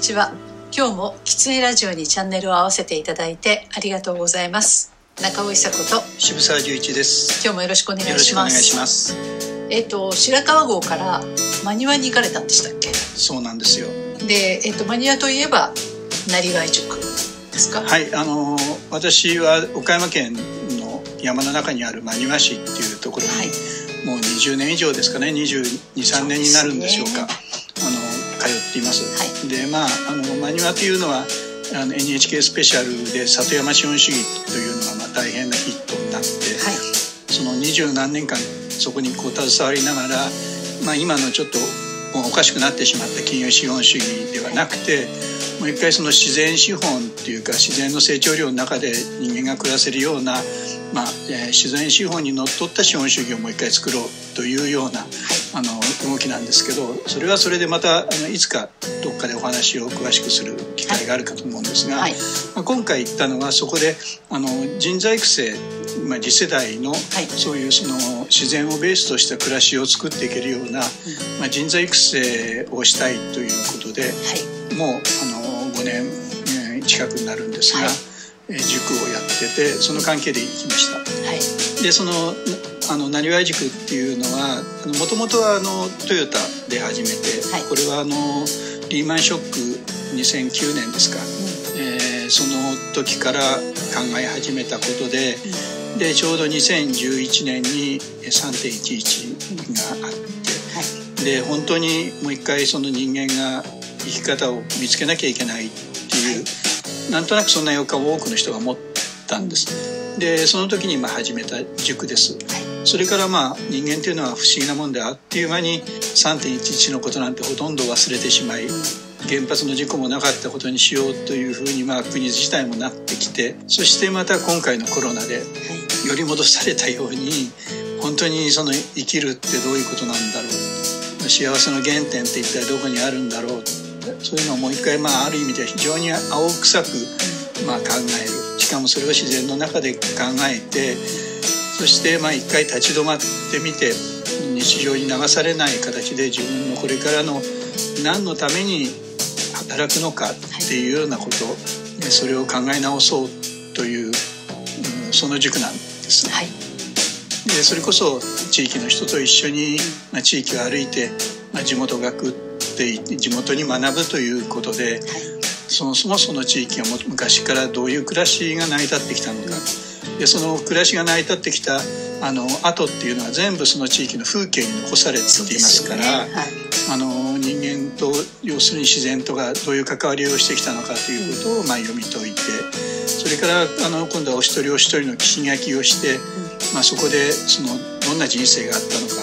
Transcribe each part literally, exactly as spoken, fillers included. にちは。今日もきつねラジオにチャンネルを合わせていただいてありがとうございます。中尾久子と渋沢隆一です。今日もよろしくお願いします。えっと、白川郷から真庭に行かれたんでしたっけ？そうなんですよ。で、えっと、真庭といえば成貝塾ですか？はい、あのー、私は岡山県の山の中にある真庭市っていうところに、はい、もうにじゅうねん以上ですかね、にじゅうに、さんねんになるんでしょうか、う、ね、あの通っています、はい。で、まあ、あの真庭というのはあの エヌエイチケー スペシャルで里山資本主義というのがまあ大変なヒットになって、はい、その二十何年間そこにこう携わりながら、まあ、今のちょっともうおかしくなってしまった金融資本主義ではなくて、もう一回その自然資本っていうか自然の成長量の中で人間が暮らせるような、まあえー、自然資本にのっとった資本主義をもう一回作ろうというようなあの動きなんですけど、それはそれでまたあのいつかどっかでお話を詳しくする機会があるかと思うんですが、はいまあ、今回言ったのはそこであの人材育成、まあ、次世代のそういうその自然をベースとした暮らしを作っていけるような、まあ、人材育成をしたいということで、はい、もうあのごねん近くになるんですが、はい、塾をやっててその関係で行きました、はい、でそのあのなりわい塾っていうのはもともとはあのトヨタで始めて、はい、これはあのリーマンショックにせんきゅうねんですか、うんえー、その時から考え始めたことで、うん、でちょうどにせんじゅういちねんに さんてんいちいち があって、うんはい、で本当にもう一回その人間が生き方を見つけなきゃいけないっていう、はいなんとなくそんな予感を多くの人が持ったんです。で、その時にまあ始めた塾です。それからまあ人間というのは不思議なもんであっという間に さんてんいちいち のことなんてほとんど忘れてしまい、原発の事故もなかったことにしようというふうにまあ国自体もなってきて、そしてまた今回のコロナでより戻されたように、本当にその生きるってどういうことなんだろう、幸せの原点って一体どこにあるんだろう、そういうのをもう一回、まあ、ある意味では非常に青臭く、まあ、考える。しかもそれを自然の中で考えて、そしてまあ一回立ち止まってみて、日常に流されない形で自分のこれからの何のために働くのかっていうようなこと、それを考え直そうという、うん、その塾なんですね、はい、でそれこそ地域の人と一緒に、まあ、地域を歩いて、まあ、地元学って地元に学ぶということで、そもそもその地域が昔からどういう暮らしが成り立ってきたのか、でその暮らしが成り立ってきたあの跡っていうのは全部その地域の風景に残されていますから、そうですよね。はい、あの人間と要するに自然とがどういう関わりをしてきたのかということをまあ読み解いて、それからあの今度はお一人お一人の聞き書きをして、まあ、そこでそのどんな人生があったのか、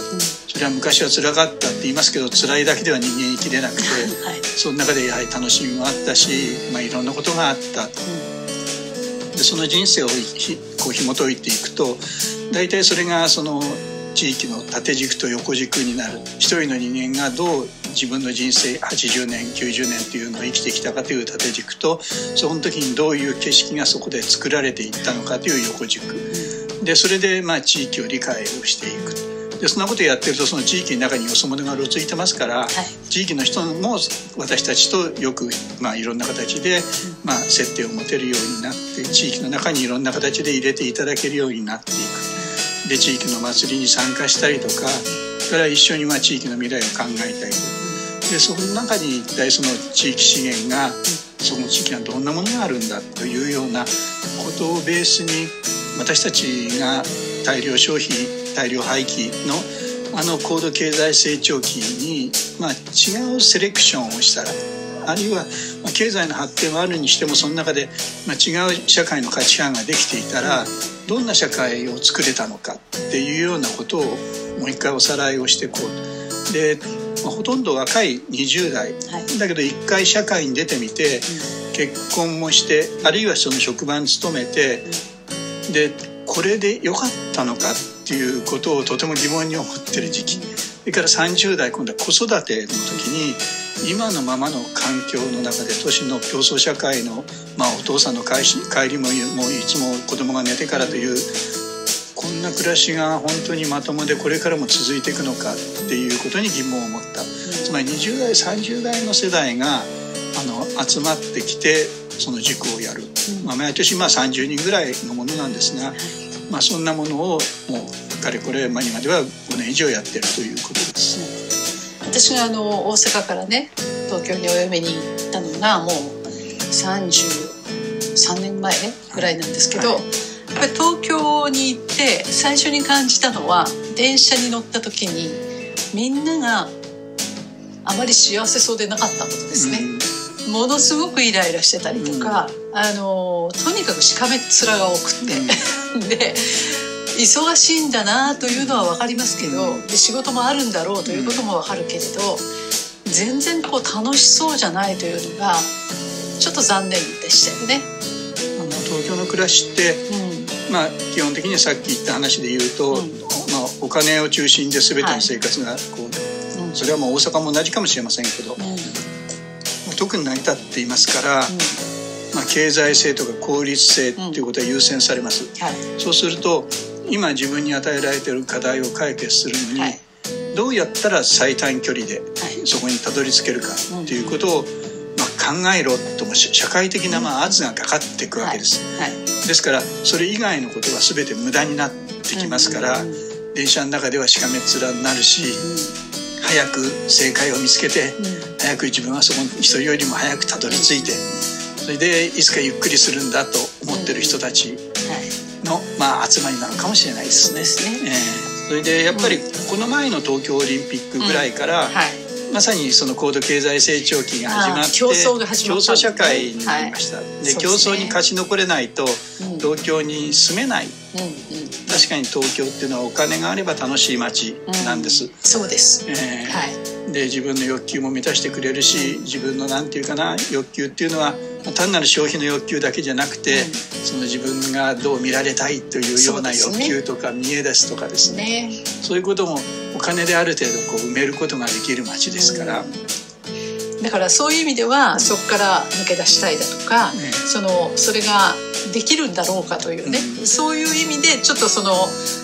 それは昔は辛かったって言いますけど、辛いだけでは人間生きれなくて、はい、その中でやはり楽しみもあったし、まあ、いろんなことがあった、うん、でその人生をひこう紐解いていくと、大体それがその地域の縦軸と横軸になる。一人の人間がどう自分の人生はちじゅうねんきゅうじゅうねんというのを生きてきたかという縦軸と、その時にどういう景色がそこで作られていったのかという横軸で、それでまあ地域を理解をしていく。でそんなことをやってると、その地域の中によそ者がうろついてますから、はい、地域の人も私たちとよく、まあ、いろんな形で、まあ、接点を持てるようになって、地域の中にいろんな形で入れていただけるようになっていく。で地域の祭りに参加したりとか、それから一緒にまあ地域の未来を考えたり、でその中に一体その地域資源が、その地域にはどんなものがあるんだというようなことをベースに、私たちが大量消費大量廃棄のあの高度経済成長期に、まあ、違うセレクションをしたら、あるいは、まあ、経済の発展はあるにしても、その中で、まあ、違う社会の価値観ができていたらどんな社会を作れたのかっていうようなことをもう一回おさらいをしていこう。で、まあ、ほとんど若いにじゅう代だけど、一回社会に出てみて結婚もして、あるいはその職場に勤めて、でこれで良かったのかっていうことをとても疑問に思ってる時期。それからさんじゅう代、今度は子育ての時に、今のままの環境の中で都市の競争社会の、まあ、お父さんの帰りももういつも子供が寝てからという、こんな暮らしが本当にまともでこれからも続いていくのかっていうことに疑問を持った。つまりにじゅう代さんじゅう代の世代があの集まってきてその塾をやる、まあ、毎年まあさんじゅうにんぐらいのものなんですが、まあ、そんなものをもうかれこれ、まあ、今ではごねん以上やってるということです、うん、私があの大阪からね東京にお嫁に行ったのがもうさんじゅうさんねんまえぐらいなんですけど、はいはい、やっぱり東京に行って最初に感じたのは電車に乗った時にみんながあまり幸せそうでなかったことですね、うん、ものすごくイライラしてたりとか、うん、あのとにかくしかめっ面が多くて、うん、で忙しいんだなというのは分かりますけど、で仕事もあるんだろうということも分かるけれど、うん、全然こう楽しそうじゃないというのがちょっと残念でしたよね。あの東京の暮らしって、うんまあ、基本的にさっき言った話で言うと、うんまあ、お金を中心で全ての生活がこう、はいそれはもう大阪も同じかもしれませんけど、うん、特に成り立っていますから、うんまあ、経済性とか効率性ということは優先されます、うんはい、そうすると今自分に与えられている課題を解決するのに、はい、どうやったら最短距離でそこにたどり着けるかということを、はいまあ、考えろとも社会的なまあ圧がかかっていくわけです、はいはい、ですからそれ以外のことは全て無駄になってきますから、うんうん、電車の中ではしかめっ面になるし、うん早く正解を見つけて、うん、早く自分はそこに人よりも早くたどり着いて、うん、それでいつかゆっくりするんだと思ってる人たちの、うんはいまあ、集まりなのかもしれないですね。そうですね、えー、それでやっぱりこの前の東京オリンピックぐらいから、うんはい、まさにその高度経済成長期が始まって競争が始まった競争社会になりました、はいはい、で競争に勝ち残れないと、うん、東京に住めない、うんうん、確かに東京っていうのはお金があれば楽しい街なんです、うん、そうです、えーはい、で自分の欲求も満たしてくれるし、自分のなんていうかな欲求っていうのは単なる消費の欲求だけじゃなくて、うん、その自分がどう見られたいというような欲求とか見えですとかですね、そういうこともお金である程度こう埋めることができる街ですから、うん、だからそういう意味ではそこから抜け出したいだとか、ね、そのそれができるんだろうかというね、うん、そういう意味でちょっとその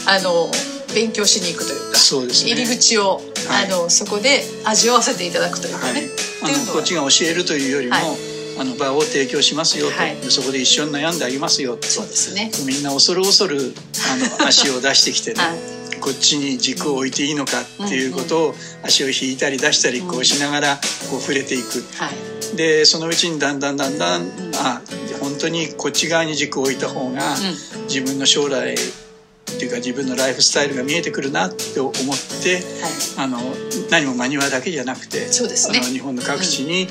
あの勉強しに行くというか、そうですね、入り口を、はい、あのそこで味わわせていただくというかね、はい、あのこっちが教えるというよりも、はい、あの場を提供しますよと、はい、そこで一緒に悩んであげますよと、そうですね、みんな恐る恐るあの足を出してきてね、はい、こっちに軸を置いていいのかっていうことを足を引いたり出したりこうしながらこう触れていく、はい、でそのうちにだんだんだんだん、うん、あ本当にこっち側に軸を置いた方が自分の将来っていうか自分のライフスタイルが見えてくるなって思って、はい、あの何もマニュアだけじゃなくて、そうですね、あの日本の各地に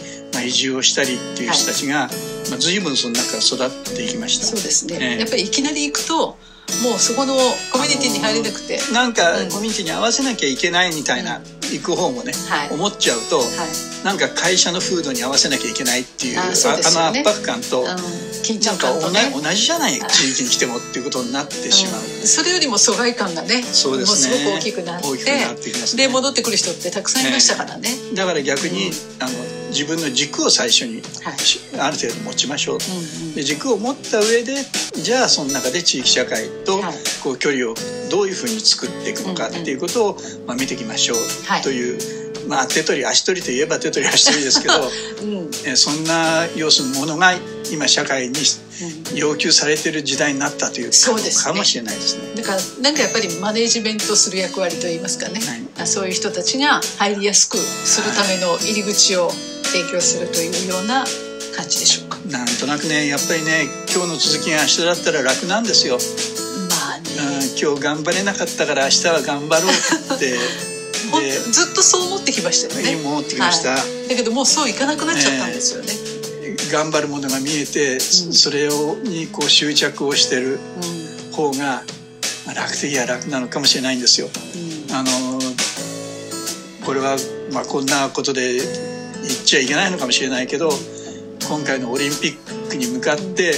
移住をしたりっていう人たちが、はいまあ、随分その中育っていきました。そうですね、えー、やっぱりいきなり行くともうそこのコミュニティに入れなくて、あのー、なんかコミュニティに合わせなきゃいけないみたいな、うん、行く方もね、はい、思っちゃうと、はい、なんか会社の風土に合わせなきゃいけないっていう、あー、そうですよね、あの圧迫感と、あの緊張感とね、なんか同じ、同じじゃない地域に来てもっていうことになってしまう、うん、それよりも疎外感がね、そうですね、もうすごく大きくなって、大きくなってきますね、で戻ってくる人ってたくさんいましたからね、えー、だから逆に、うん、あの自分の軸を最初にある程度持ちましょう、はい、で軸を持った上でじゃあその中で地域社会とこう距離をどういうふうに作っていくのかっていうことをまあ見ていきましょうという、はいまあ、手取り足取りといえば手取り足取りですけど、うん、えそんな要するにものが今社会に要求されている時代になったというかもしれないですね。だからなんかやっぱりマネージメントする役割といいますかね、はい、そういう人たちが入りやすくするための入り口を提供するというような感じでしょうか。なんとなくねやっぱりね今日の続きが明日だったら楽なんですよ、まあね、うん、今日頑張れなかったから明日は頑張ろうってでずっとそう思ってきましたよね。思ってきました、はい、だけどもうそういかなくなっちゃったんですよね、えー、頑張るものが見えて、うん、それをにこう執着をしてる方が、うん、楽的は楽なのかもしれないんですよ、うん、あのこれは、まあ、こんなことで言っちゃいけないのかもしれないけど、今回のオリンピックに向かって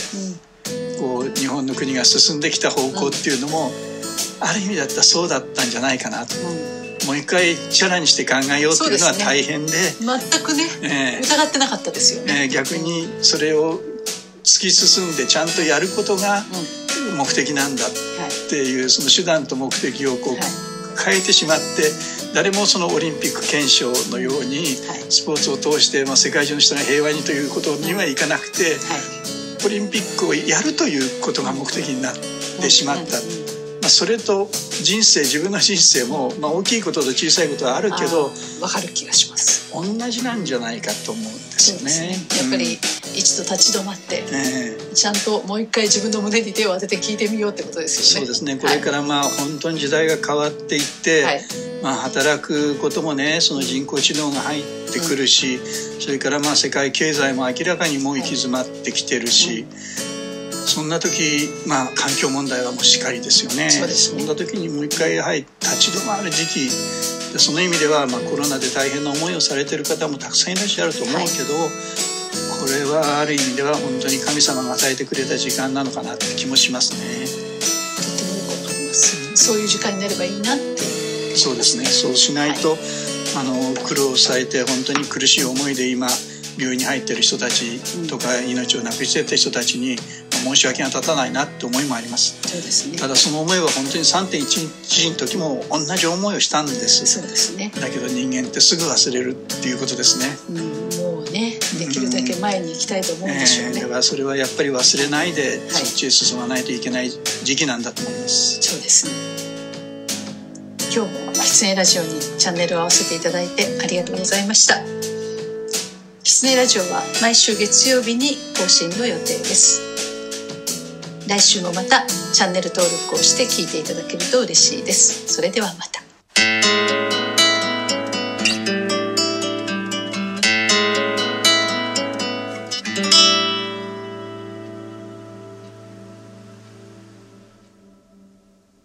こう日本の国が進んできた方向っていうのもある意味だったらそうだったんじゃないかなと、もう一回チャラにして考えようっていうのは大変で、そうですね、全くね、えー、疑ってなかったですよね、えー、逆にそれを突き進んでちゃんとやることが目的なんだっていう、その手段と目的をこう変えてしまって、誰もそのオリンピック憲章のようにスポーツを通して、まあ、世界中の人が平和にということにはいかなくて、オリンピックをやるということが目的になってしまった、まあ、それと人生、自分の人生も、まあ、大きいことと小さいことはあるけど、分かる気がします。同じなんじゃないかと思うんですよ ね, そうですね。やっぱり一度立ち止まって、うんね、ちゃんともう一回自分の胸に手を当てて聞いてみようってことですよね。そうですね。これからまあ本当に時代が変わっていって、はい、まあ、働くこともね、その人工知能が入ってくるし、うん、それからまあ世界経済も明らかにもう行き詰まってきてるし、はい、そんな時、まあ、環境問題はもうしかりですよね。そうですね。そんな時にもう一回、はい、立ち止まる時期。その意味では、まあ、コロナで大変な思いをされている方もたくさんいらっしゃると思うけど、はい、これはある意味では本当に神様が与えてくれた時間なのかなって気もしますね。とてもよくわかります。そういう時間になればいいなって。そうですね。そうしないと、はい、あの苦労されて本当に苦しい思いで今病院に入っている人たちとか、うん、命をなくしている人たちに申し訳が立たないなって思いもあります。そうですね。ただその思いは本当に さんてんいちいち の時も同じ思いをしたんです。そうですね。だけど人間ってすぐ忘れるっていうことですね。うん、もうね、できるだけ前に行きたいと思うんでしょうね。うん、えー、だからそれはやっぱり忘れないで、はい、そっちへ進まないといけない時期なんだと思います。そうですね。今日もキツネラジオにチャンネルを合わせていただいてありがとうございました。キツネラジオは毎週月曜日に更新の予定です。来週もまたチャンネル登録をして聞いていただけると嬉しいです。それではまた。